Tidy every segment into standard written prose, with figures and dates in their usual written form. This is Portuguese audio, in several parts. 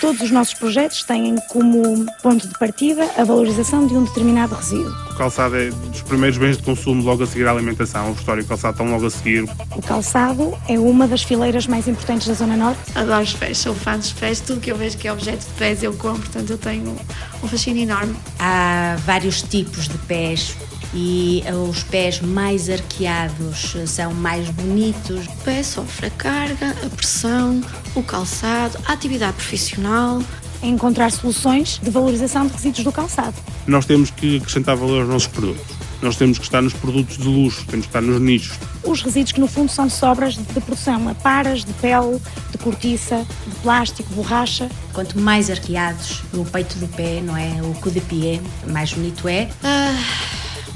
Todos os nossos projetos têm como ponto de partida a valorização de um determinado resíduo. O calçado é dos primeiros bens de consumo logo a seguir à alimentação. O vestuário e o calçado estão logo a seguir. O calçado é uma das fileiras mais importantes da Zona Norte. Adoro os pés, sou fã dos pés. Tudo que eu vejo que é objeto de pés eu compro, portanto eu tenho um fascínio enorme. Há vários tipos de pés. E os pés mais arqueados são mais bonitos. O pé sofre a carga, a pressão, o calçado, a atividade profissional. Encontrar soluções de valorização de resíduos do calçado. Nós temos que acrescentar valor aos nossos produtos. Nós temos que estar nos produtos de luxo, temos que estar nos nichos. Os resíduos que no fundo são de sobras de produção, a paras de pele, de cortiça, de plástico, borracha. Quanto mais arqueados, o peito do pé, não é? O cou de pied, mais bonito é.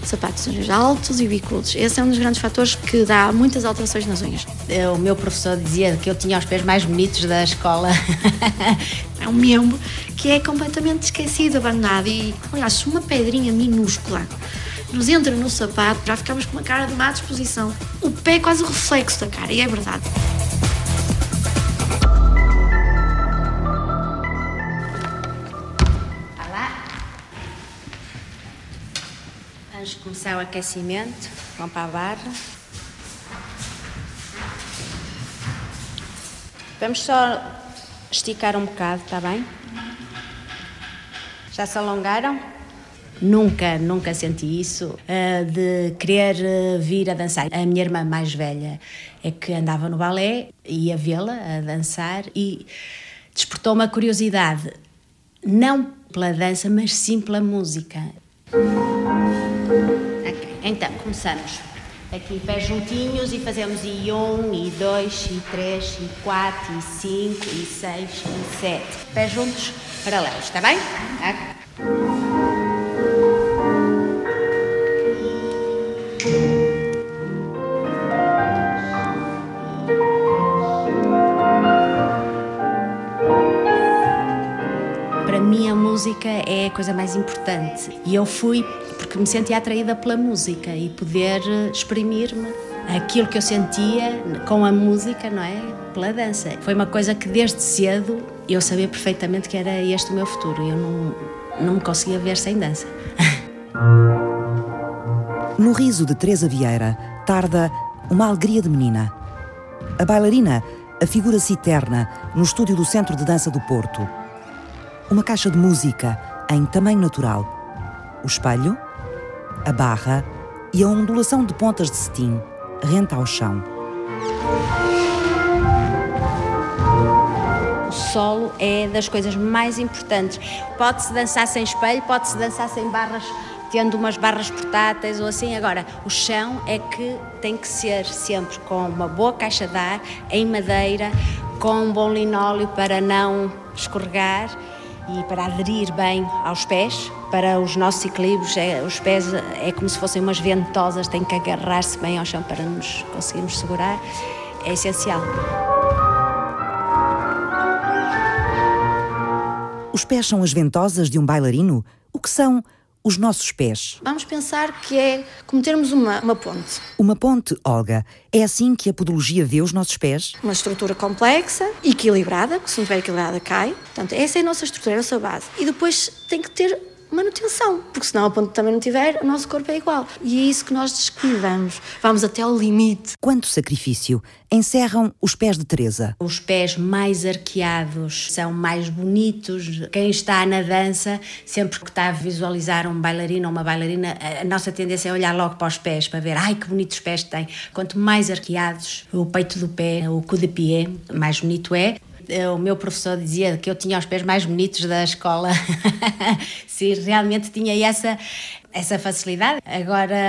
Sapatos altos e bicudos. Esse é um dos grandes fatores que dá muitas alterações nas unhas. O meu professor dizia que eu tinha os pés mais bonitos da escola. É um membro que é completamente esquecido, abandonado. E, aliás, se uma pedrinha minúscula nos entra no sapato, já ficamos com uma cara de má disposição. O pé é quase o reflexo da cara, e é verdade. Vamos começar o aquecimento, vão para a barra. Vamos só esticar um bocado, está bem? Já se alongaram? Nunca senti isso, de querer vir a dançar. A minha irmã mais velha é que andava no balé, ia vê-la a dançar e despertou uma curiosidade, não pela dança, mas sim pela música. Ok, então começamos. Aqui pés juntinhos e fazemos e 1, e 2, e 3, e 4, e 5, e 6, e 7. Pés juntos, paralelos, está bem? Ok. A música é a coisa mais importante e eu fui porque me sentia atraída pela música e poder exprimir-me aquilo que eu sentia com a música, não é? Pela dança. Foi uma coisa que desde cedo eu sabia perfeitamente que era este o meu futuro. Eu não me conseguia ver sem dança. No riso de Teresa Vieira tarda uma alegria de menina. A bailarina afigura-se eterna no estúdio do Centro de Dança do Porto. Uma caixa de música em tamanho natural, o espelho, a barra e a ondulação de pontas de cetim, rente ao chão. O solo é das coisas mais importantes. Pode-se dançar sem espelho, pode-se dançar sem barras, tendo umas barras portáteis ou assim. Agora, o chão é que tem que ser sempre com uma boa caixa de ar, em madeira, com um bom linóleo para não escorregar. E para aderir bem aos pés, para os nossos equilíbrios, os pés é como se fossem umas ventosas, têm que agarrar-se bem ao chão para nos conseguirmos segurar, é essencial. Os pés são as ventosas de um bailarino? O que são os nossos pés? Vamos pensar que é como termos uma ponte. Uma ponte, Olga. É assim que a podologia vê os nossos pés? Uma estrutura complexa, equilibrada, que se não estiver equilibrada cai. Portanto, essa é a nossa estrutura, a nossa base. E depois tem que ter manutenção, porque senão a ponte também não tiver, o nosso corpo é igual. E é isso que nós descuidamos. Vamos até ao limite. Quanto sacrifício encerram os pés de Teresa? Os pés mais arqueados são mais bonitos. Quem está na dança, sempre que está a visualizar um bailarino ou uma bailarina, a nossa tendência é olhar logo para os pés, para ver, ai que bonitos pés que tem. Quanto mais arqueados, o peito do pé, o cou de pied, mais bonito é. O meu professor dizia que eu tinha os pés mais bonitos da escola. Se realmente tinha essa facilidade. Agora,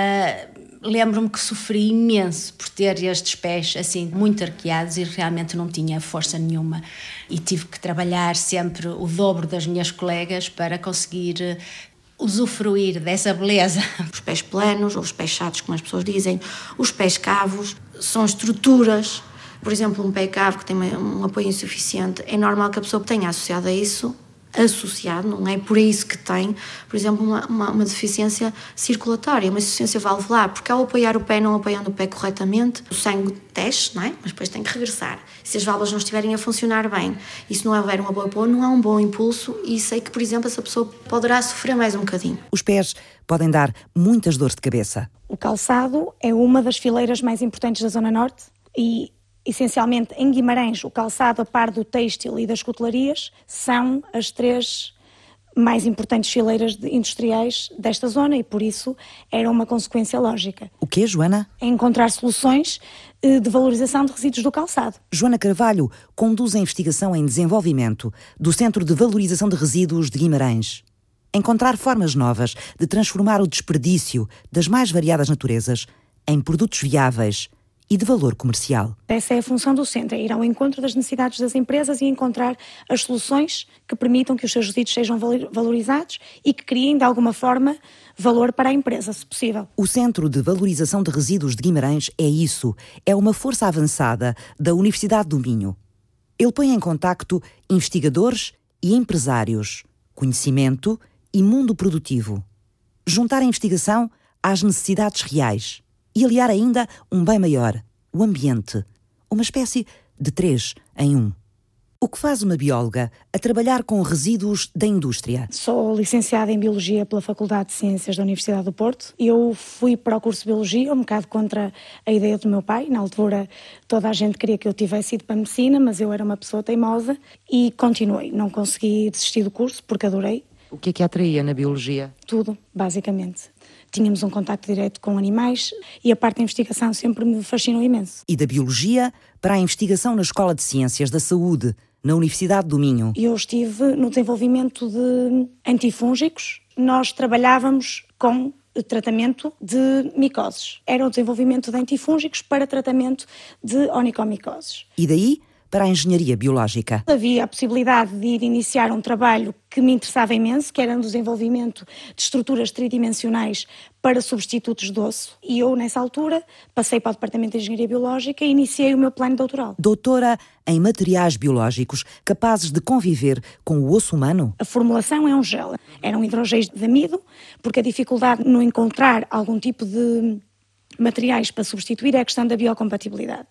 lembro-me que sofri imenso por ter estes pés assim muito arqueados e realmente não tinha força nenhuma. E tive que trabalhar sempre o dobro das minhas colegas para conseguir usufruir dessa beleza. Os pés planos, ou os pés chatos, como as pessoas dizem, os pés cavos, são estruturas. Por exemplo, um pé cavo que tem um apoio insuficiente, é normal que a pessoa tenha associado a isso associado, não é? Por isso que tem, por exemplo, uma deficiência circulatória, uma insuficiência valvular, porque ao apoiar o pé, não apoiando o pé corretamente, o sangue desce, não é? Mas depois tem que regressar. Se as válvulas não estiverem a funcionar bem e se não houver uma boa apoio, não há um bom impulso e sei que, por exemplo, essa pessoa poderá sofrer mais um bocadinho. Os pés podem dar muitas dores de cabeça. O calçado é uma das fileiras mais importantes da Zona Norte e, essencialmente, em Guimarães, o calçado, a par do têxtil e das cutelarias, são as três mais importantes fileiras industriais desta zona e, por isso, era uma consequência lógica. O quê, Joana? É encontrar soluções de valorização de resíduos do calçado. Joana Carvalho conduz a investigação em desenvolvimento do Centro de Valorização de Resíduos de Guimarães. Encontrar formas novas de transformar o desperdício das mais variadas naturezas em produtos viáveis e de valor comercial. Essa é a função do centro, é ir ao encontro das necessidades das empresas e encontrar as soluções que permitam que os seus resíduos sejam valorizados e que criem, de alguma forma, valor para a empresa, se possível. O Centro de Valorização de Resíduos de Guimarães é isso, é uma força avançada da Universidade do Minho. Ele põe em contacto investigadores e empresários, conhecimento e mundo produtivo. Juntar a investigação às necessidades reais e aliar ainda um bem maior, o ambiente, uma espécie de 3 em 1. O que faz uma bióloga a trabalhar com resíduos da indústria? Sou licenciada em Biologia pela Faculdade de Ciências da Universidade do Porto. Eu fui para o curso de Biologia, um bocado contra a ideia do meu pai. Na altura, toda a gente queria que eu tivesse ido para a Medicina, mas eu era uma pessoa teimosa e continuei. Não consegui desistir do curso, porque adorei. O que é que atraía na Biologia? Tudo, basicamente. Tínhamos um contacto direto com animais e a parte da investigação sempre me fascinou imenso. E da Biologia para a investigação na Escola de Ciências da Saúde, na Universidade do Minho. Eu estive no desenvolvimento de antifúngicos. Nós trabalhávamos com tratamento de micoses. Era o desenvolvimento de antifúngicos para tratamento de onicomicoses. E daí para a engenharia biológica. Havia a possibilidade de ir iniciar um trabalho que me interessava imenso, que era o desenvolvimento de estruturas tridimensionais para substitutos de osso. E eu, nessa altura, passei para o Departamento de Engenharia Biológica e iniciei o meu plano doutoral. Doutora em materiais biológicos capazes de conviver com o osso humano? A formulação é um gel. Eram hidrogéis de amido, porque a dificuldade no encontrar algum tipo de materiais para substituir é a questão da biocompatibilidade.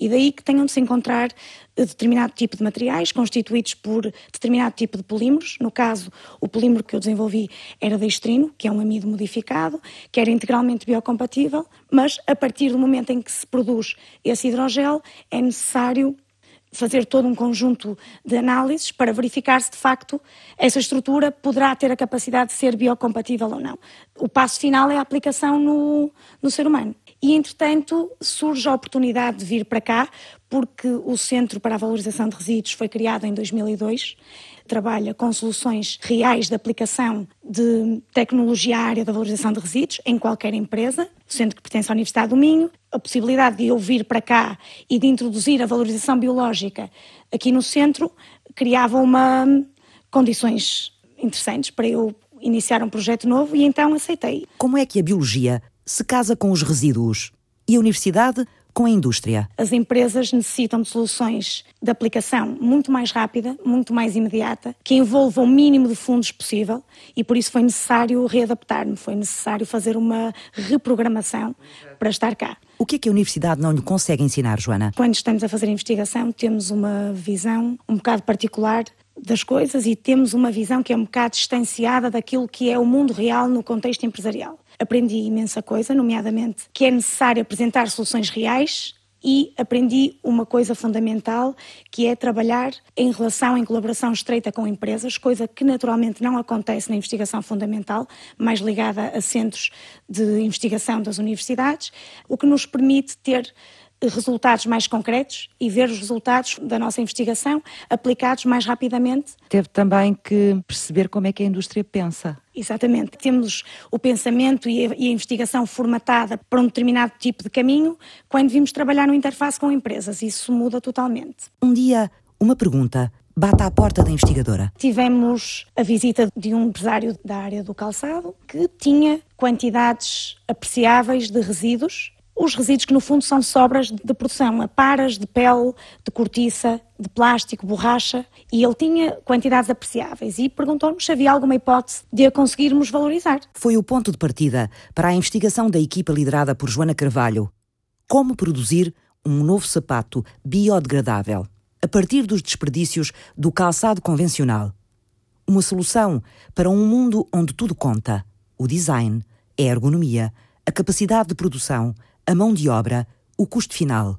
E daí que tenham de se encontrar determinado tipo de materiais constituídos por determinado tipo de polímeros. No caso, o polímero que eu desenvolvi era de estrino, que é um amido modificado, que era integralmente biocompatível, mas a partir do momento em que se produz esse hidrogel, é necessário fazer todo um conjunto de análises para verificar se, de facto, essa estrutura poderá ter a capacidade de ser biocompatível ou não. O passo final é a aplicação no ser humano. E, entretanto, surge a oportunidade de vir para cá, porque o Centro para a Valorização de Resíduos foi criado em 2002, trabalha com soluções reais de aplicação de tecnologia à área da valorização de resíduos em qualquer empresa, sendo que pertence à Universidade do Minho. A possibilidade de eu vir para cá e de introduzir a valorização biológica aqui no centro criava condições interessantes para eu iniciar um projeto novo e então aceitei. Como é que a biologia se casa com os resíduos e a universidade com a indústria? As empresas necessitam de soluções de aplicação muito mais rápida, muito mais imediata, que envolvam o mínimo de fundos possível e por isso foi necessário readaptar-me, foi necessário fazer uma reprogramação para estar cá. O que é que a universidade não lhe consegue ensinar, Joana? Quando estamos a fazer investigação temos uma visão um bocado particular das coisas e temos uma visão que é um bocado distanciada daquilo que é o mundo real no contexto empresarial. Aprendi imensa coisa, nomeadamente que é necessário apresentar soluções reais e aprendi uma coisa fundamental que é trabalhar em colaboração estreita com empresas, coisa que naturalmente não acontece na investigação fundamental, mais ligada a centros de investigação das universidades, o que nos permite ter resultados mais concretos e ver os resultados da nossa investigação aplicados mais rapidamente. Teve também que perceber como é que a indústria pensa. Exatamente. Temos o pensamento e a investigação formatada para um determinado tipo de caminho quando vimos trabalhar no interface com empresas. Isso muda totalmente. Um dia, uma pergunta bate à porta da investigadora. Tivemos a visita de um empresário da área do calçado que tinha quantidades apreciáveis de resíduos os resíduos que no fundo são sobras de produção, aparas de pele, de cortiça, de plástico, borracha, e ele tinha quantidades apreciáveis e perguntou-nos se havia alguma hipótese de a conseguirmos valorizar. Foi o ponto de partida para a investigação da equipa liderada por Joana Carvalho. Como produzir um novo sapato biodegradável a partir dos desperdícios do calçado convencional. Uma solução para um mundo onde tudo conta. O design, a ergonomia, a capacidade de produção, a mão de obra, o custo final.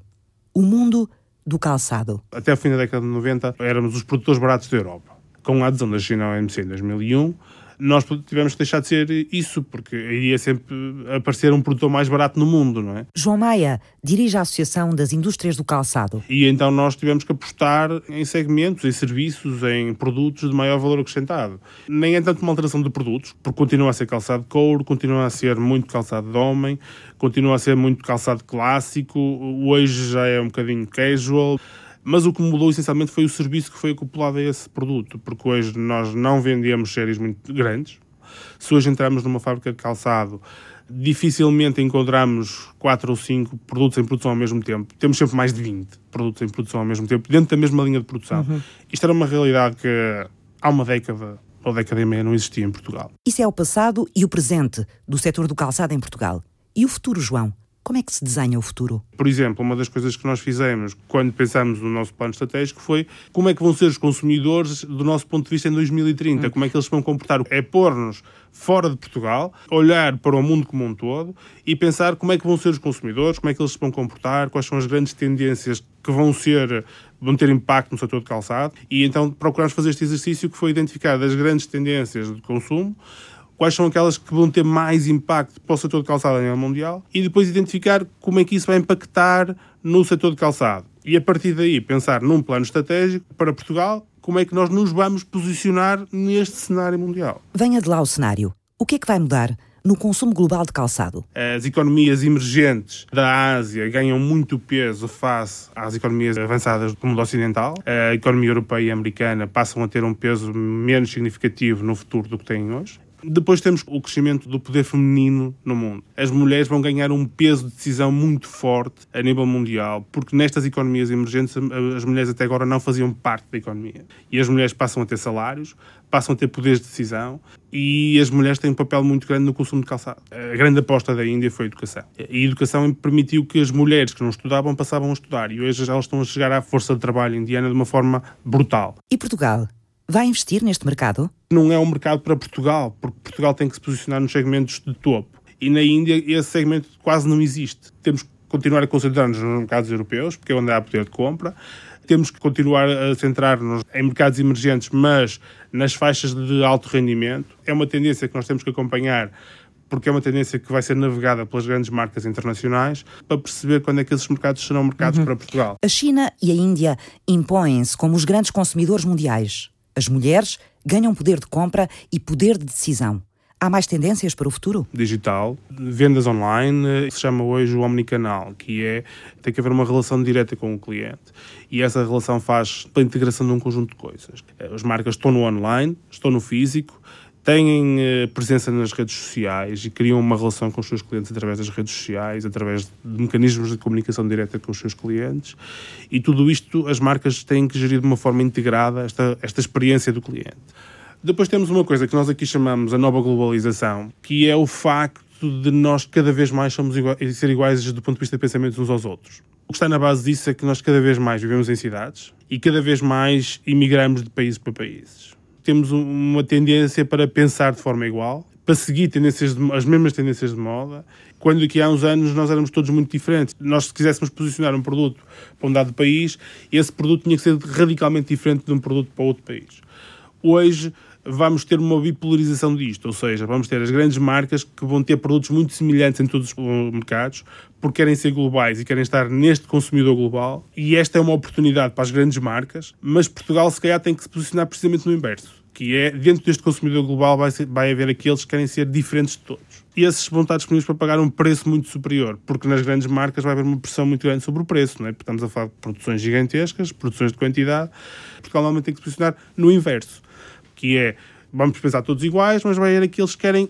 O mundo do calçado. Até o fim da década de 90, éramos os produtores baratos da Europa. Com a adesão da China ao OMC em 2001, nós tivemos que deixar de ser isso, porque iria sempre aparecer um produtor mais barato no mundo, não é? João Maia dirige a Associação das Indústrias do Calçado. E então nós tivemos que apostar em segmentos, em serviços, em produtos de maior valor acrescentado. Nem é tanto uma alteração de produtos, porque continua a ser calçado de couro, continua a ser muito calçado de homem, continua a ser muito calçado clássico, hoje já é um bocadinho casual. Mas o que mudou essencialmente foi o serviço que foi acoplado a esse produto, porque hoje nós não vendemos séries muito grandes. Se hoje entrarmos numa fábrica de calçado, dificilmente encontramos 4 ou 5 produtos em produção ao mesmo tempo. Temos sempre mais de 20 produtos em produção ao mesmo tempo, dentro da mesma linha de produção. Uhum. Isto era uma realidade que há uma década ou década e meia não existia em Portugal. Isso é o passado e o presente do setor do calçado em Portugal. E o futuro, João? Como é que se desenha o futuro? Por exemplo, uma das coisas que nós fizemos quando pensámos no nosso plano estratégico foi como é que vão ser os consumidores do nosso ponto de vista em 2030, como é que eles vão comportar. É pôr-nos fora de Portugal, olhar para o mundo como um todo e pensar como é que vão ser os consumidores, como é que eles se vão comportar, quais são as grandes tendências que vão ter impacto no setor de calçado. E então procuramos fazer este exercício que foi identificar as grandes tendências de consumo, quais são aquelas que vão ter mais impacto para o setor de calçado a nível mundial e depois identificar como é que isso vai impactar no setor de calçado. E a partir daí pensar num plano estratégico para Portugal, como é que nós nos vamos posicionar neste cenário mundial. Venha de lá o cenário. O que é que vai mudar no consumo global de calçado? As economias emergentes da Ásia ganham muito peso face às economias avançadas do mundo ocidental. A economia europeia e americana passam a ter um peso menos significativo no futuro do que têm hoje. Depois temos o crescimento do poder feminino no mundo. As mulheres vão ganhar um peso de decisão muito forte a nível mundial, porque nestas economias emergentes as mulheres até agora não faziam parte da economia. E as mulheres passam a ter salários, passam a ter poderes de decisão e as mulheres têm um papel muito grande no consumo de calçado. A grande aposta da Índia foi a educação. E a educação permitiu que as mulheres que não estudavam passavam a estudar e hoje elas estão a chegar à força de trabalho indiana de uma forma brutal. E Portugal? Vai investir neste mercado? Não é um mercado para Portugal, porque Portugal tem que se posicionar nos segmentos de topo. E na Índia esse segmento quase não existe. Temos que continuar a concentrar-nos nos mercados europeus, porque é onde há poder de compra. Temos que continuar a centrar-nos em mercados emergentes, mas nas faixas de alto rendimento. É uma tendência que nós temos que acompanhar, porque é uma tendência que vai ser navegada pelas grandes marcas internacionais para perceber quando é que esses mercados serão mercados para Portugal. A China e a Índia impõem-se como os grandes consumidores mundiais. As mulheres ganham poder de compra e poder de decisão. Há mais tendências para o futuro? Digital, vendas online, se chama hoje o omnicanal, que é tem que haver uma relação direta com o cliente. E essa relação faz pela integração de um conjunto de coisas. As marcas estão no online, estão no físico, têm presença nas redes sociais e criam uma relação com os seus clientes através das redes sociais, através de mecanismos de comunicação direta com os seus clientes. E tudo isto as marcas têm que gerir de uma forma integrada esta experiência do cliente. Depois temos uma coisa que nós aqui chamamos a nova globalização, que é o facto de nós cada vez mais ser iguais do ponto de vista de pensamentos uns aos outros. O que está na base disso é que nós cada vez mais vivemos em cidades e cada vez mais imigramos de países para países. Temos uma tendência para pensar de forma igual, para seguir as mesmas tendências de moda, quando aqui há uns anos nós éramos todos muito diferentes. Nós, se quiséssemos posicionar um produto para um dado país, esse produto tinha que ser radicalmente diferente de um produto para outro país. Hoje vamos ter uma bipolarização disto, ou seja, vamos ter as grandes marcas que vão ter produtos muito semelhantes em todos os mercados, porque querem ser globais e querem estar neste consumidor global, e esta é uma oportunidade para as grandes marcas, mas Portugal se calhar tem que se posicionar precisamente no inverso, que é, dentro deste consumidor global vai haver aqueles que querem ser diferentes de todos. E esses vão estar disponíveis para pagar um preço muito superior, porque nas grandes marcas vai haver uma pressão muito grande sobre o preço, não é? Porque estamos a falar de produções gigantescas, produções de quantidade. Portugal normalmente tem que se posicionar no inverso, que é, vamos pensar todos iguais, mas vai haver aqueles que querem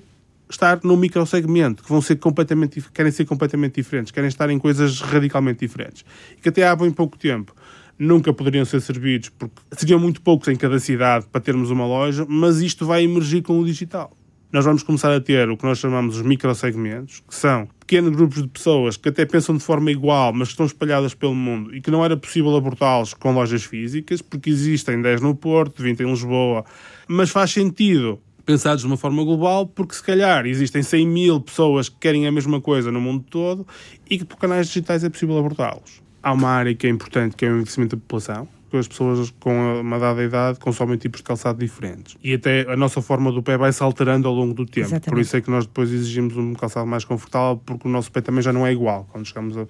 estar no microsegmento, que vão ser completamente, querem ser completamente diferentes, querem estar em coisas radicalmente diferentes, que até há bem pouco tempo nunca poderiam ser servidos, porque seriam muito poucos em cada cidade para termos uma loja, mas isto vai emergir com o digital. Nós vamos começar a ter o que nós chamamos os microsegmentos, que são pequenos grupos de pessoas que até pensam de forma igual, mas que estão espalhadas pelo mundo e que não era possível abordá-los com lojas físicas, porque existem 10 no Porto, 20 em Lisboa, mas faz sentido pensados de uma forma global, porque se calhar existem 100 mil pessoas que querem a mesma coisa no mundo todo e que por canais digitais é possível abordá-los. Há uma área que é importante, que é o envelhecimento da população, que as pessoas com uma dada idade consomem tipos de calçado diferentes. E até a nossa forma do pé vai-se alterando ao longo do tempo. Exatamente. Por isso é que nós depois exigimos um calçado mais confortável, porque o nosso pé também já não é igual quando chegamos a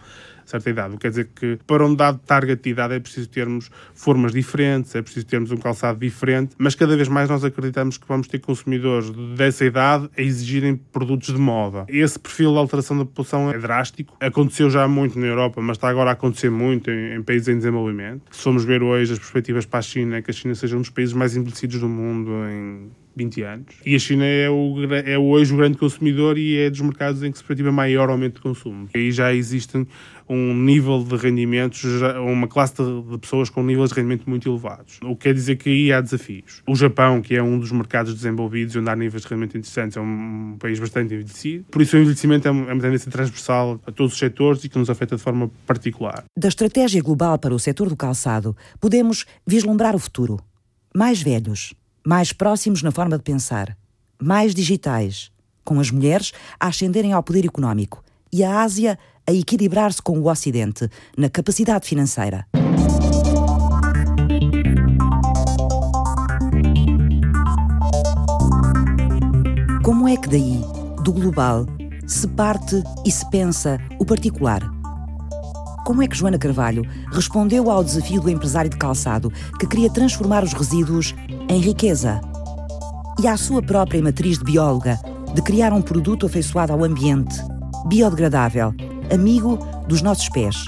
certa idade. Quer dizer que para um dado target de idade é preciso termos formas diferentes, é preciso termos um calçado diferente, mas cada vez mais nós acreditamos que vamos ter consumidores dessa idade a exigirem produtos de moda. Esse perfil de alteração da população é drástico. Aconteceu já muito na Europa, mas está agora a acontecer muito em países em desenvolvimento. Se formos ver hoje as perspectivas para a China, que a China seja um dos países mais envelhecidos do mundo em 20 anos. E a China é hoje o grande consumidor e é dos mercados em que se perspectiva maior aumento de consumo. E aí já existem um nível de rendimentos, uma classe de pessoas com níveis de rendimento muito elevados. O que quer dizer que aí há desafios. O Japão, que é um dos mercados desenvolvidos e onde há níveis de rendimento interessantes, é um país bastante envelhecido. Por isso o envelhecimento é uma tendência transversal a todos os setores e que nos afeta de forma particular. Da estratégia global para o setor do calçado, podemos vislumbrar o futuro. Mais velhos, mais próximos na forma de pensar, mais digitais, com as mulheres a ascenderem ao poder económico e a Ásia a equilibrar-se com o Ocidente na capacidade financeira. Como é que daí, do global, se parte e se pensa o particular? Como é que Joana Carvalho respondeu ao desafio do empresário de calçado que queria transformar os resíduos em riqueza? E à sua própria matriz de bióloga de criar um produto afeiçoado ao ambiente, biodegradável, amigo dos nossos pés?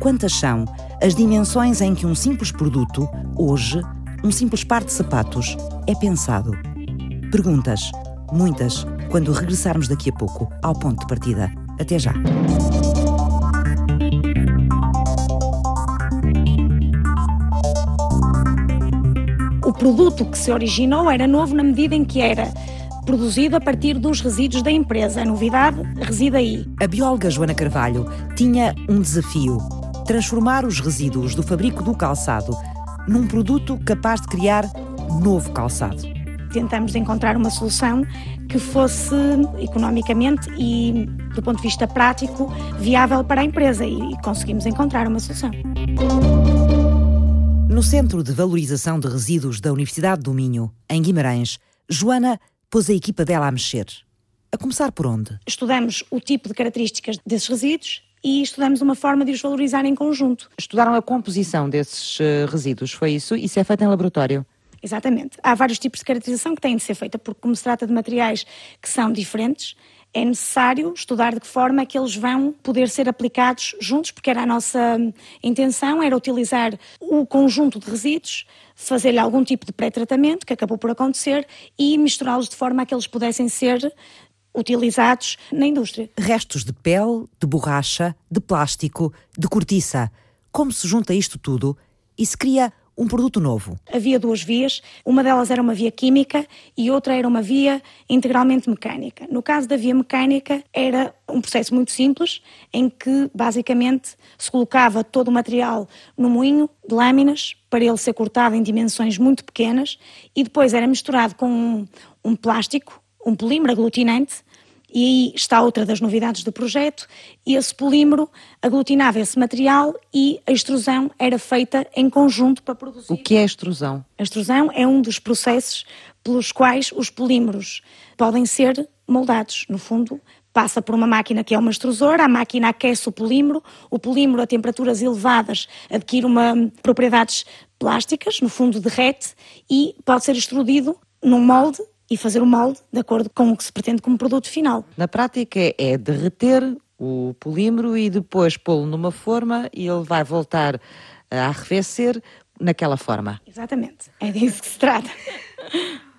Quantas são as dimensões em que um simples produto, hoje, um simples par de sapatos, é pensado? Perguntas, muitas, quando regressarmos daqui a pouco ao ponto de partida. Até já! O produto que se originou era novo na medida em que era produzido a partir dos resíduos da empresa. A novidade reside aí. A bióloga Joana Carvalho tinha um desafio: transformar os resíduos do fabrico do calçado num produto capaz de criar novo calçado. Tentamos encontrar uma solução que fosse economicamente e, do ponto de vista prático, viável para a empresa, e conseguimos encontrar uma solução. No Centro de Valorização de Resíduos da Universidade do Minho, em Guimarães, Joana pôs a equipa dela a mexer. A começar por onde? Estudamos o tipo de características desses resíduos e estudamos uma forma de os valorizar em conjunto. Estudaram a composição desses resíduos, foi isso? Isso é feito em laboratório? Exatamente. Há vários tipos de caracterização que têm de ser feita, porque como se trata de materiais que são diferentes, é necessário estudar de que forma é que eles vão poder ser aplicados juntos, porque era a nossa intenção, era utilizar o conjunto de resíduos, fazer-lhe algum tipo de pré-tratamento, que acabou por acontecer, e misturá-los de forma a que eles pudessem ser utilizados na indústria. Restos de pele, de borracha, de plástico, de cortiça. Como se junta isto tudo e se cria um produto novo? Havia duas vias, uma delas era uma via química e outra era uma via integralmente mecânica. No caso da via mecânica, era um processo muito simples, em que basicamente se colocava todo o material no moinho de lâminas, para ele ser cortado em dimensões muito pequenas, e depois era misturado com um plástico, um polímero aglutinante, e aí está outra das novidades do projeto. Esse polímero aglutinava esse material e a extrusão era feita em conjunto para produzir. O que é a extrusão? A extrusão é um dos processos pelos quais os polímeros podem ser moldados. No fundo, passa por uma máquina que é uma extrusora, a máquina aquece o polímero a temperaturas elevadas adquire propriedades plásticas, no fundo derrete e pode ser extrudido num molde, e fazer o molde de acordo com o que se pretende como produto final. Na prática é derreter o polímero e depois pô-lo numa forma e ele vai voltar a arrefecer naquela forma. Exatamente, é disso que se trata.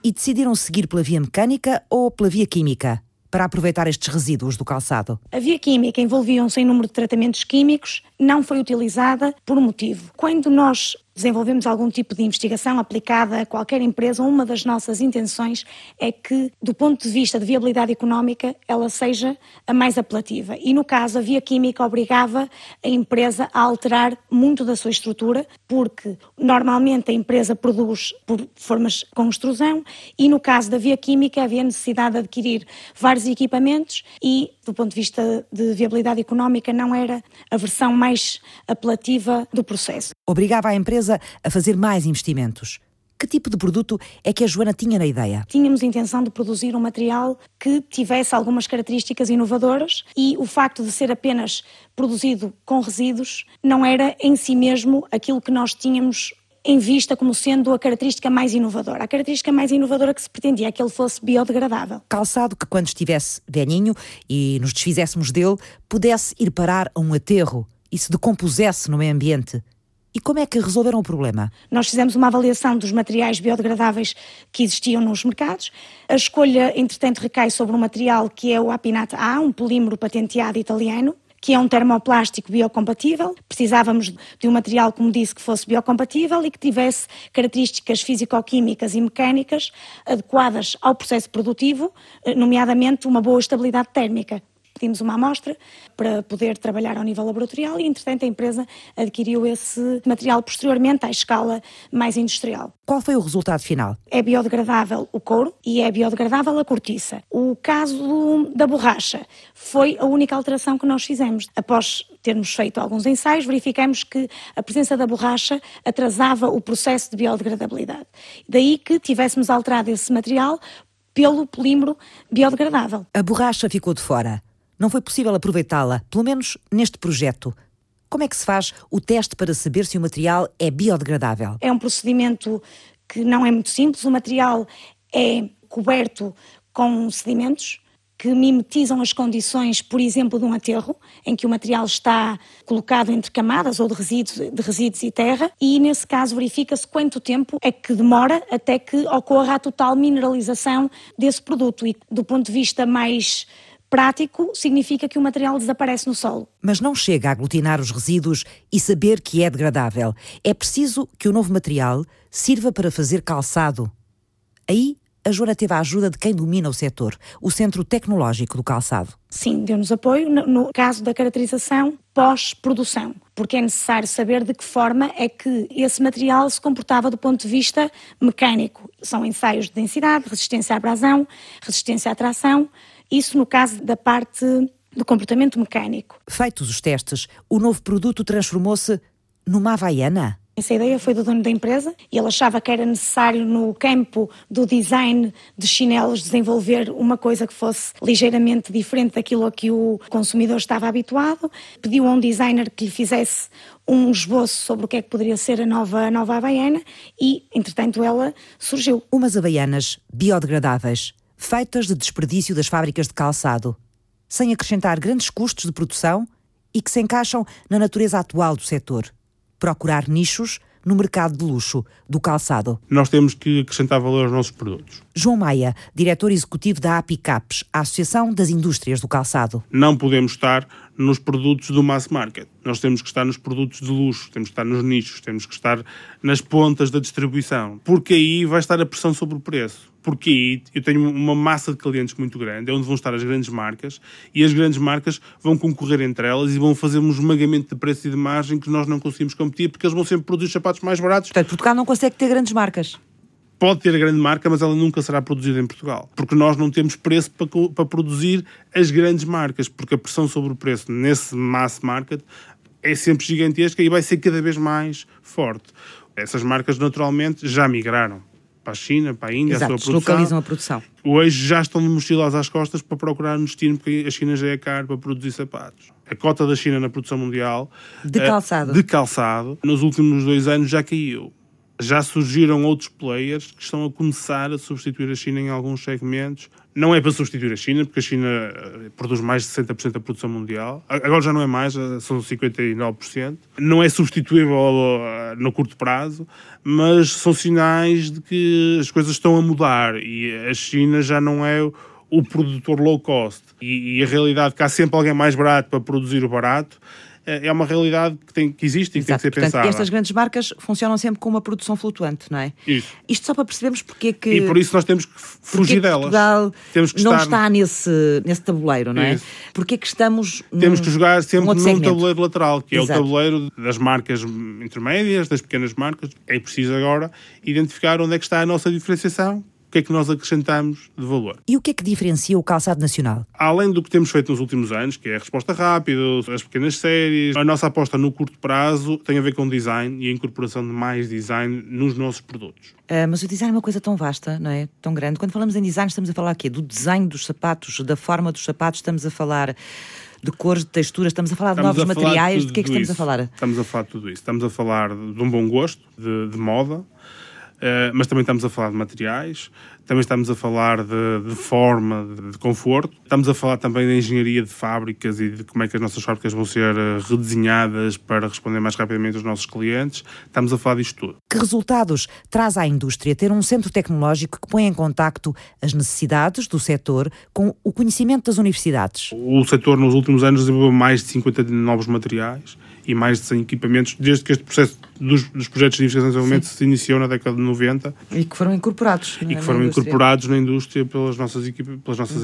e decidiram seguir pela via mecânica ou pela via química para aproveitar estes resíduos do calçado? A via química envolviam-se em número de tratamentos químicos, não foi utilizada por um motivo. Quando nós desenvolvemos algum tipo de investigação aplicada a qualquer empresa, uma das nossas intenções é que, do ponto de vista de viabilidade económica, ela seja a mais apelativa. E, no caso, a via química obrigava a empresa a alterar muito da sua estrutura, porque, normalmente, a empresa produz por formas com extrusão e, no caso da via química, havia necessidade de adquirir vários equipamentos e, do ponto de vista de viabilidade económica, não era a versão mais apelativa do processo. Obrigava a empresa a fazer mais investimentos. Que tipo de produto é que a Joana tinha na ideia? Tínhamos a intenção de produzir um material que tivesse algumas características inovadoras e o facto de ser apenas produzido com resíduos não era em si mesmo aquilo que nós tínhamos em vista como sendo a característica mais inovadora. A característica mais inovadora que se pretendia é que ele fosse biodegradável. Calçado que, quando estivesse velhinho e nos desfizéssemos dele, pudesse ir parar a um aterro e se decompusesse no meio ambiente. E como é que resolveram o problema? Nós fizemos uma avaliação dos materiais biodegradáveis que existiam nos mercados. A escolha, entretanto, recai sobre um material que é o Apinat A, um polímero patenteado italiano, que é um termoplástico biocompatível. Precisávamos de um material, como disse, que fosse biocompatível e que tivesse características físico-químicas e mecânicas adequadas ao processo produtivo, nomeadamente uma boa estabilidade térmica. Pedimos uma amostra para poder trabalhar ao nível laboratorial e, entretanto, a empresa adquiriu esse material posteriormente à escala mais industrial. Qual foi o resultado final? É biodegradável o couro e é biodegradável a cortiça. O caso da borracha foi a única alteração que nós fizemos. Após termos feito alguns ensaios, verificamos que a presença da borracha atrasava o processo de biodegradabilidade. Daí que tivéssemos alterado esse material pelo polímero biodegradável. A borracha ficou de fora. Não foi possível aproveitá-la, pelo menos neste projeto. Como é que se faz o teste para saber se o material é biodegradável? É um procedimento que não é muito simples. O material é coberto com sedimentos que mimetizam as condições, por exemplo, de um aterro, em que o material está colocado entre camadas ou de resíduos e terra, e nesse caso verifica-se quanto tempo é que demora até que ocorra a total mineralização desse produto. E do ponto de vista mais prático, significa que o material desaparece no solo. Mas não chega a aglutinar os resíduos e saber que é degradável. É preciso que o novo material sirva para fazer calçado. Aí, a Joana teve a ajuda de quem domina o setor, o Centro Tecnológico do Calçado. Sim, deu-nos apoio no caso da caracterização pós-produção, porque é necessário saber de que forma é que esse material se comportava do ponto de vista mecânico. São ensaios de densidade, resistência à abrasão, resistência à tração. Isso no caso da parte do comportamento mecânico. Feitos os testes, o novo produto transformou-se numa havaiana? Essa ideia foi do dono da empresa e ele achava que era necessário no campo do design de chinelos desenvolver uma coisa que fosse ligeiramente diferente daquilo a que o consumidor estava habituado. Pediu a um designer que lhe fizesse um esboço sobre o que é que poderia ser a nova havaiana e, entretanto, ela surgiu. Umas havaianas biodegradáveis, feitas de desperdício das fábricas de calçado, sem acrescentar grandes custos de produção e que se encaixam na natureza atual do setor. Procurar nichos no mercado de luxo do calçado. Nós temos que acrescentar valor aos nossos produtos. João Maia, diretor executivo da Apicaps, a Associação das Indústrias do Calçado. Não podemos estar nos produtos do mass market. Nós temos que estar nos produtos de luxo, temos que estar nos nichos, temos que estar nas pontas da distribuição, porque aí vai estar a pressão sobre o preço. Porque aí eu tenho uma massa de clientes muito grande, é onde vão estar as grandes marcas, e as grandes marcas vão concorrer entre elas e vão fazer um esmagamento de preço e de margem que nós não conseguimos competir, porque eles vão sempre produzir sapatos mais baratos. Portanto, Portugal não consegue ter grandes marcas. Pode ter a grande marca, mas ela nunca será produzida em Portugal, porque nós não temos preço para produzir as grandes marcas, porque a pressão sobre o preço nesse mass market é sempre gigantesca e vai ser cada vez mais forte. Essas marcas, naturalmente, já migraram para a China, para a Índia. Exato, a sua produção. Localizam a produção. Hoje já estão de mochilas às costas para procurar um destino, porque a China já é cara para produzir sapatos. A cota da China na produção mundial de calçado nos últimos 2 anos já caiu. já surgiram outros players que estão a começar a substituir a China em alguns segmentos. Não é para substituir a China, porque a China produz mais de 60% da produção mundial. Agora já não é mais, são 59%. Não é substituível no curto prazo, mas são sinais de que as coisas estão a mudar e a China já não é o produtor low cost. E a realidade que há sempre alguém mais barato para produzir o barato é uma realidade que existe e que tem que ser pensada. Portanto, estas grandes marcas funcionam sempre com uma produção flutuante, não é? Isso. Isto só para percebermos porque é que... E por isso nós temos que fugir delas. Portugal temos que não está nesse tabuleiro, não é? Isso. Porque é que estamos... Temos que jogar sempre num tabuleiro lateral, que Exato. É o tabuleiro das marcas intermédias, das pequenas marcas. É preciso agora identificar onde é que está a nossa diferenciação, o que é que nós acrescentamos de valor. E o que é que diferencia o calçado nacional? Além do que temos feito nos últimos anos, que é a resposta rápida, as pequenas séries, a nossa aposta no curto prazo tem a ver com design e a incorporação de mais design nos nossos produtos. Mas o design é uma coisa tão vasta, não é? Tão grande. Quando falamos em design, estamos a falar aqui do design dos sapatos, da forma dos sapatos, estamos a falar de cores, de texturas, estamos a falar de novos materiais, de que é que estamos a falar? Estamos a falar de tudo isso. Estamos a falar de um bom gosto, de moda, mas também estamos a falar de materiais, também estamos a falar de forma, de conforto. Estamos a falar também da engenharia de fábricas e de como é que as nossas fábricas vão ser redesenhadas para responder mais rapidamente aos nossos clientes. Estamos a falar disto tudo. Que resultados traz à indústria ter um centro tecnológico que põe em contacto as necessidades do setor com o conhecimento das universidades? O setor nos últimos anos desenvolveu mais de 50 novos materiais e mais de 100 equipamentos, desde que este processo dos projetos de investigação e desenvolvimento se iniciou na década de 90. E que foram incorporados. E que foram incorporados na indústria pelas nossas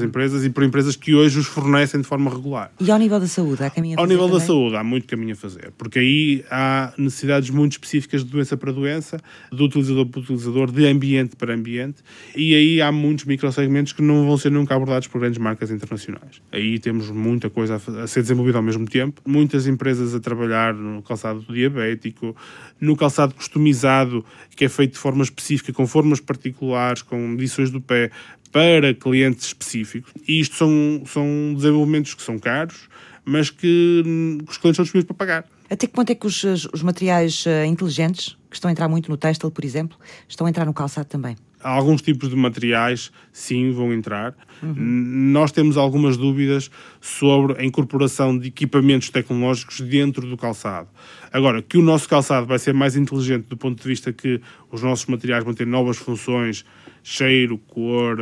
empresas e por empresas que hoje os fornecem de forma regular. E ao nível da saúde, há caminho a fazer? Ao nível da saúde, há muito caminho a fazer, porque aí há necessidades muito específicas de doença para doença, do utilizador para utilizador, de ambiente para ambiente, e aí há muitos microsegmentos que não vão ser nunca abordados por grandes marcas internacionais. Aí temos muita coisa a ser desenvolvida ao mesmo tempo, muitas empresas a trabalhar no calçado diabético, no calçado customizado, que é feito de forma específica, com formas particulares, com medições do pé, para clientes específicos. E isto são desenvolvimentos que são caros, mas que os clientes são disponíveis para pagar. Até que ponto é que os materiais inteligentes, que estão a entrar muito no têxtil, por exemplo, estão a entrar no calçado também? Alguns tipos de materiais, sim, vão entrar. Uhum. Nós temos algumas dúvidas sobre a incorporação de equipamentos tecnológicos dentro do calçado. Agora, que o nosso calçado vai ser mais inteligente do ponto de vista que os nossos materiais vão ter novas funções, cheiro, cor,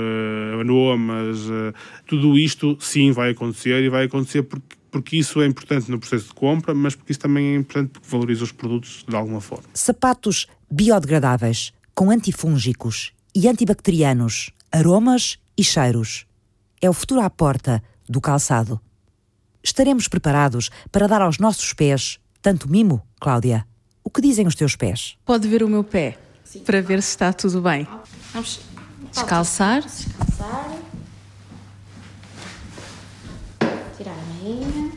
aromas, tudo isto, sim, vai acontecer, e vai acontecer porque isso é importante no processo de compra, mas porque isso também é importante porque valoriza os produtos de alguma forma. Sapatos biodegradáveis, com antifúngicos e antibacterianos, aromas e cheiros. É o futuro à porta do calçado. Estaremos preparados para dar aos nossos pés tanto mimo, Cláudia? O que dizem os teus pés? Pode ver o meu pé, sim, para ver se está tudo bem. Vamos descalçar. Tirar a meinha.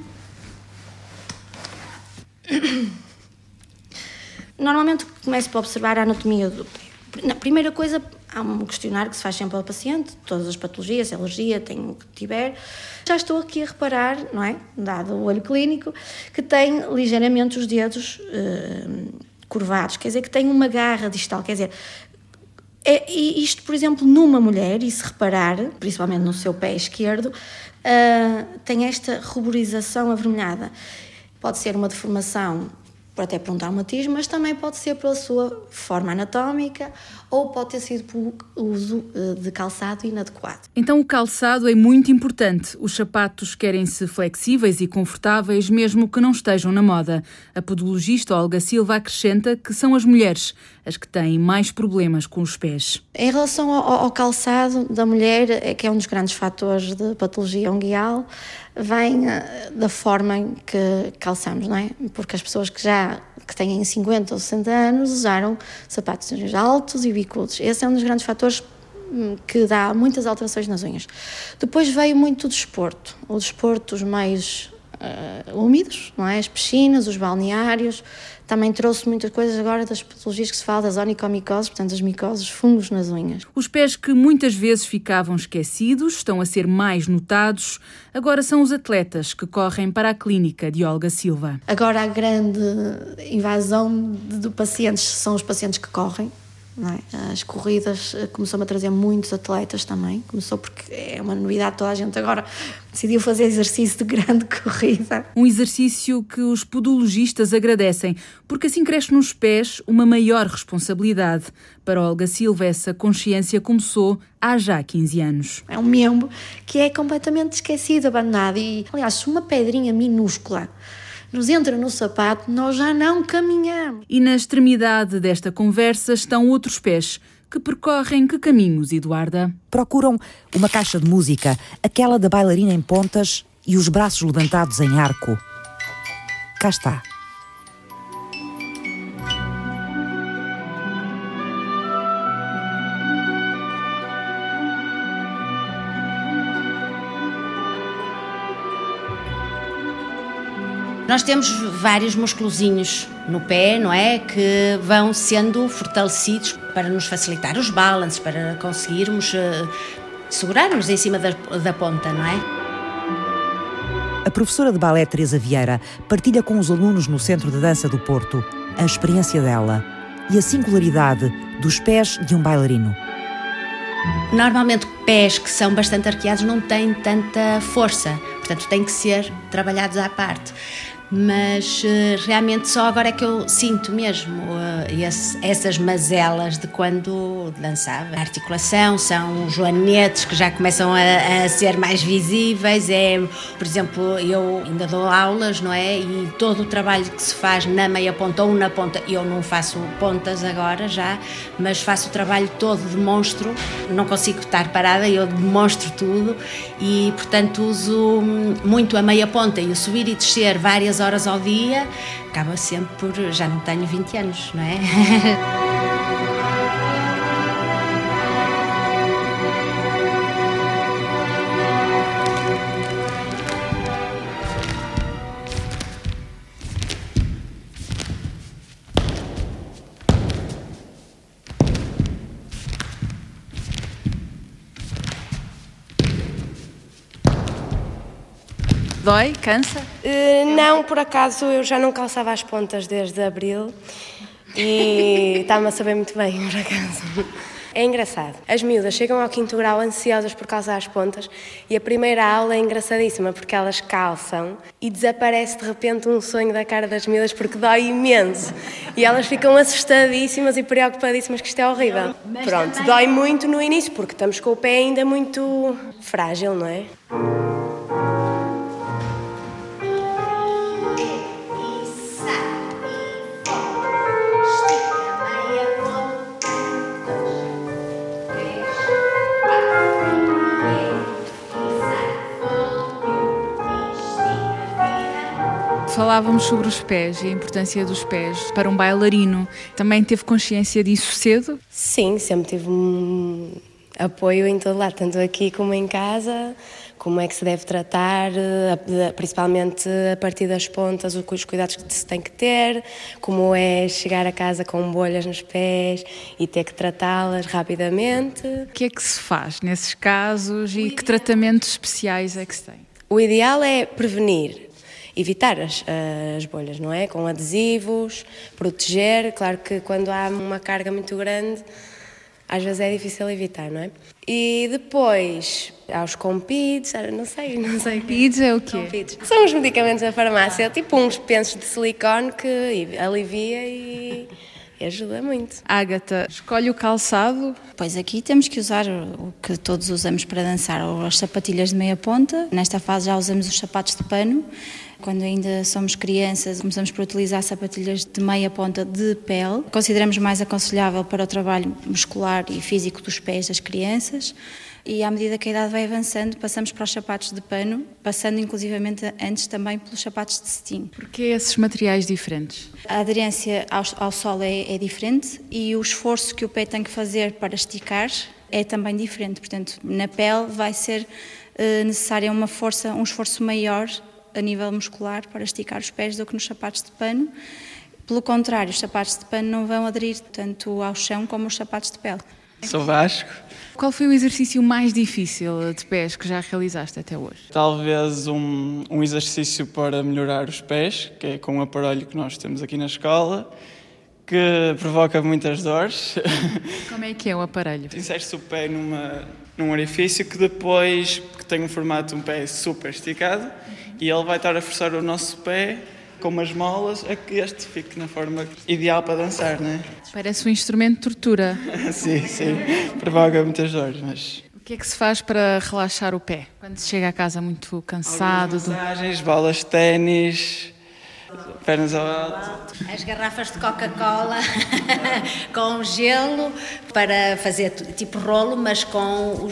Normalmente começo por observar a anatomia do pé. Na primeira coisa, há um questionário que se faz sempre ao paciente, todas as patologias, a alergia, tem o que tiver. Já estou aqui a reparar, não é? Dado o olho clínico, que tem ligeiramente os dedos curvados, quer dizer, que tem uma garra distal, quer dizer... E isto, por exemplo, numa mulher, e se reparar, principalmente no seu pé esquerdo, tem esta ruborização avermelhada. Pode ser uma deformação, até por um traumatismo, mas também pode ser pela sua forma anatómica ou pode ter sido pelo uso de calçado inadequado. Então o calçado é muito importante. Os sapatos querem-se flexíveis e confortáveis, mesmo que não estejam na moda. A podologista Olga Silva acrescenta que são as mulheres as que têm mais problemas com os pés. Em relação ao calçado da mulher, que é um dos grandes fatores de patologia unguial, vem da forma em que calçamos, não é? Porque as pessoas que têm 50 ou 60 anos usaram sapatos altos e bicudos. Esse é um dos grandes fatores que dá muitas alterações nas unhas. Depois veio muito o desporto, os meios úmidos, não é? As piscinas, os balneários, também trouxe muitas coisas agora das patologias que se fala, das onicomicoses, portanto as micoses, fungos nas unhas. Os pés que muitas vezes ficavam esquecidos estão a ser mais notados, agora são os atletas que correm para a clínica de Olga Silva. Agora a grande invasão de pacientes são os pacientes que correm. Não é? As corridas começou-me a trazer muitos atletas também, começou porque é uma novidade, toda a gente agora decidiu fazer exercício de grande corrida. Um exercício que os podologistas agradecem, porque assim cresce nos pés uma maior responsabilidade. Para Olga Silva, essa consciência começou há já 15 anos. É um membro que é completamente esquecido, abandonado e, aliás, uma pedrinha minúscula nos entra no sapato, nós já não caminhamos. E na extremidade desta conversa estão outros pés. Que percorrem que caminhos, Eduarda? Procuram uma caixa de música, aquela da bailarina em pontas e os braços levantados em arco. Cá está. Nós temos vários musculozinhos no pé, não é? Que vão sendo fortalecidos para nos facilitar os balances, para conseguirmos segurar-nos em cima da ponta, não é? A professora de balé Teresa Vieira partilha com os alunos no Centro de Dança do Porto a experiência dela e a singularidade dos pés de um bailarino. Normalmente pés que são bastante arqueados não têm tanta força, portanto têm que ser trabalhados à parte. Mas realmente só agora é que eu sinto mesmo essas mazelas de quando dançava. A articulação, são os joanetes que já começam a ser mais visíveis. Por exemplo, eu ainda dou aulas, não é? E todo o trabalho que se faz na meia ponta ou na ponta, eu não faço pontas agora já, mas faço o trabalho todo, demonstro, não consigo estar parada, eu demonstro tudo e, portanto, uso muito a meia ponta e o subir e descer várias horas ao dia, acaba sempre por... já não tenho 20 anos, não é? Dói? Cansa? Não, por acaso eu já não calçava as pontas desde abril e está-me a saber muito bem, por acaso. É engraçado. As miúdas chegam ao 5º grau ansiosas por calçar as pontas e a primeira aula é engraçadíssima porque elas calçam e desaparece de repente um sonho da cara das miúdas porque dói imenso e elas ficam assustadíssimas e preocupadíssimas que isto é horrível. Pronto, dói muito no início porque estamos com o pé ainda muito frágil, não é? Falávamos sobre os pés e a importância dos pés para um bailarino. Também teve consciência disso cedo? Sim, sempre tive apoio em todo lado, tanto aqui como em casa, como é que se deve tratar, principalmente a partir das pontas, os cuidados que se tem que ter, como é chegar a casa com bolhas nos pés e ter que tratá-las rapidamente. O que é que se faz nesses casos e que tratamentos especiais é que se tem? O ideal é prevenir. Evitar as bolhas, não é? Com adesivos, proteger. Claro que quando há uma carga muito grande, às vezes é difícil evitar, não é? E depois, há os compides, não sei. Compides é o quê? Compides. São os medicamentos da farmácia, tipo uns pensos de silicone que alivia e ajuda muito. Ágata, escolhe o calçado? Pois aqui temos que usar o que todos usamos para dançar, ou as sapatilhas de meia ponta. Nesta fase já usamos os sapatos de pano. Quando ainda somos crianças, começamos por utilizar sapatilhas de meia ponta de pele. Consideramos mais aconselhável para o trabalho muscular e físico dos pés das crianças. E à medida que a idade vai avançando, passamos para os sapatos de pano, passando inclusivamente antes também pelos sapatos de cetim. Porquê esses materiais diferentes? A aderência ao solo é diferente e o esforço que o pé tem que fazer para esticar é também diferente. Portanto, na pele vai ser necessária um esforço maior a nível muscular para esticar os pés do que nos sapatos de pano. Pelo contrário, os sapatos de pano não vão aderir tanto ao chão como os sapatos de pele. Sou Vasco. Qual foi o exercício mais difícil de pés que já realizaste até hoje? Talvez um exercício para melhorar os pés, que é com um aparelho que nós temos aqui na escola, que provoca muitas dores. Como é que é o aparelho? Insere-se o pé num orifício que depois que tem um formato de um pé super esticado, e ele vai estar a forçar o nosso pé com umas molas, a que este fique na forma ideal para dançar, não é? Parece um instrumento de tortura. Sim, provoca muitas dores, mas... O que é que se faz para relaxar o pé? Quando se chega a casa muito cansado... Algumas massagens, bolas de ténis, pernas ao alto... As garrafas de Coca-Cola com gelo para fazer tipo rolo, mas com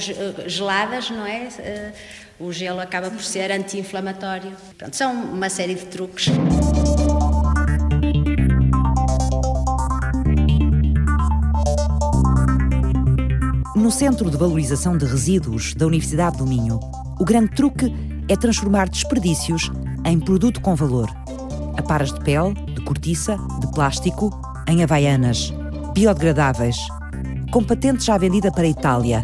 geladas, não é? O gelo acaba por ser anti-inflamatório. Pronto, são uma série de truques. No Centro de Valorização de Resíduos da Universidade do Minho, o grande truque é transformar desperdícios em produto com valor. Aparas de pele, de cortiça, de plástico, em havaianas, biodegradáveis, com patente já vendida para a Itália.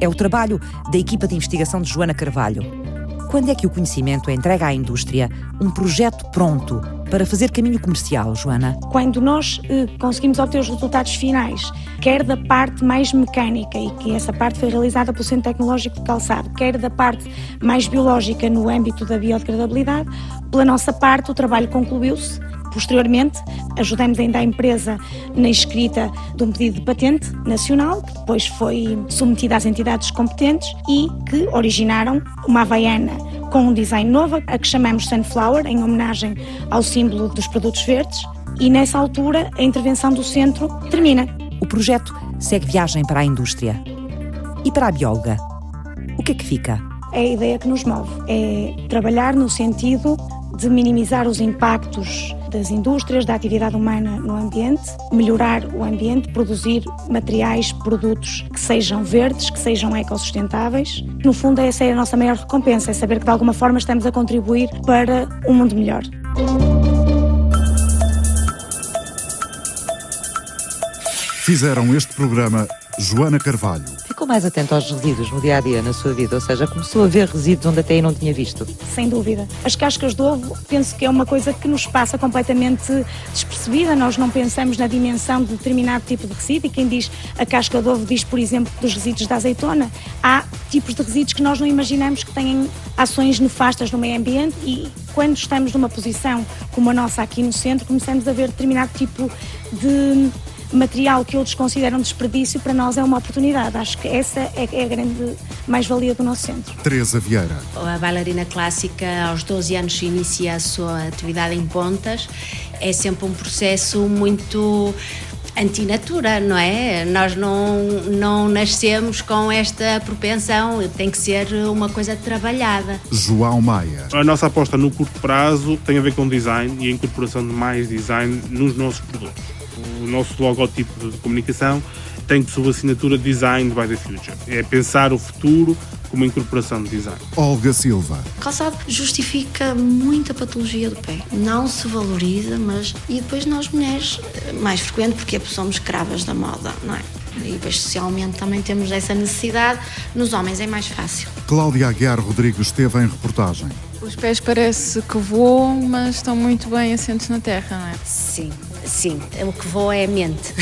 É o trabalho da equipa de investigação de Joana Carvalho. Quando é que o conhecimento é entregue à indústria, um projeto pronto para fazer caminho comercial, Joana? Quando nós conseguimos obter os resultados finais, quer da parte mais mecânica, e que essa parte foi realizada pelo Centro Tecnológico do Calçado, quer da parte mais biológica no âmbito da biodegradabilidade, pela nossa parte o trabalho concluiu-se. Posteriormente, ajudamos ainda a empresa na escrita de um pedido de patente nacional, que depois foi submetido às entidades competentes e que originaram uma havaiana com um design novo, a que chamamos Sunflower, em homenagem ao símbolo dos produtos verdes. E nessa altura, a intervenção do centro termina. O projeto segue viagem para a indústria. E para a bióloga, o que é que fica? É a ideia que nos move, é trabalhar no sentido de minimizar os impactos das indústrias, da atividade humana no ambiente, melhorar o ambiente, produzir materiais, produtos que sejam verdes, que sejam ecossustentáveis. No fundo, essa é a nossa maior recompensa, é saber que de alguma forma estamos a contribuir para um mundo melhor. Fizeram este programa Joana Carvalho. Ficou mais atento aos resíduos no dia-a-dia na sua vida? Ou seja, começou a ver resíduos onde até aí não tinha visto? Sem dúvida. As cascas de ovo, penso que é uma coisa que nos passa completamente despercebida. Nós não pensamos na dimensão de determinado tipo de resíduo. E quem diz a casca de ovo diz, por exemplo, dos resíduos da azeitona. Há tipos de resíduos que nós não imaginamos que têm ações nefastas no meio ambiente e quando estamos numa posição como a nossa aqui no centro, começamos a ver determinado tipo de material que outros consideram desperdício, para nós é uma oportunidade. Acho que essa é a grande mais-valia do nosso centro. Teresa Vieira. A bailarina clássica, aos 12 anos, inicia a sua atividade em pontas. É sempre um processo muito antinatura, não é? Nós não nascemos com esta propensão, tem que ser uma coisa trabalhada. João Maia. A nossa aposta no curto prazo tem a ver com design e a incorporação de mais design nos nossos produtos. O nosso logotipo de comunicação tem por sua assinatura Design by the Future. É pensar o futuro como incorporação de design. Olga Silva. Calçado justifica muita patologia do pé. Não se valoriza, mas... E depois nós mulheres, mais frequente, porque somos escravas da moda, não é? E depois socialmente também temos essa necessidade. Nos homens é mais fácil. Cláudia Aguiar Rodrigo esteve em reportagem. Os pés parece que voam, mas estão muito bem assentos na terra, não é? Sim, o que voa é a mente.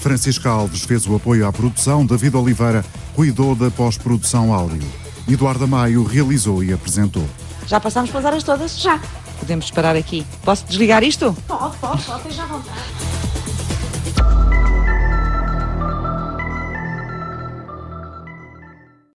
Francisca Alves fez o apoio à produção, David Oliveira cuidou da pós-produção áudio. Eduarda Maio realizou e apresentou. Já passámos pelas áreas todas? Já. Podemos parar aqui. Posso desligar isto? Pode, esteja à vontade.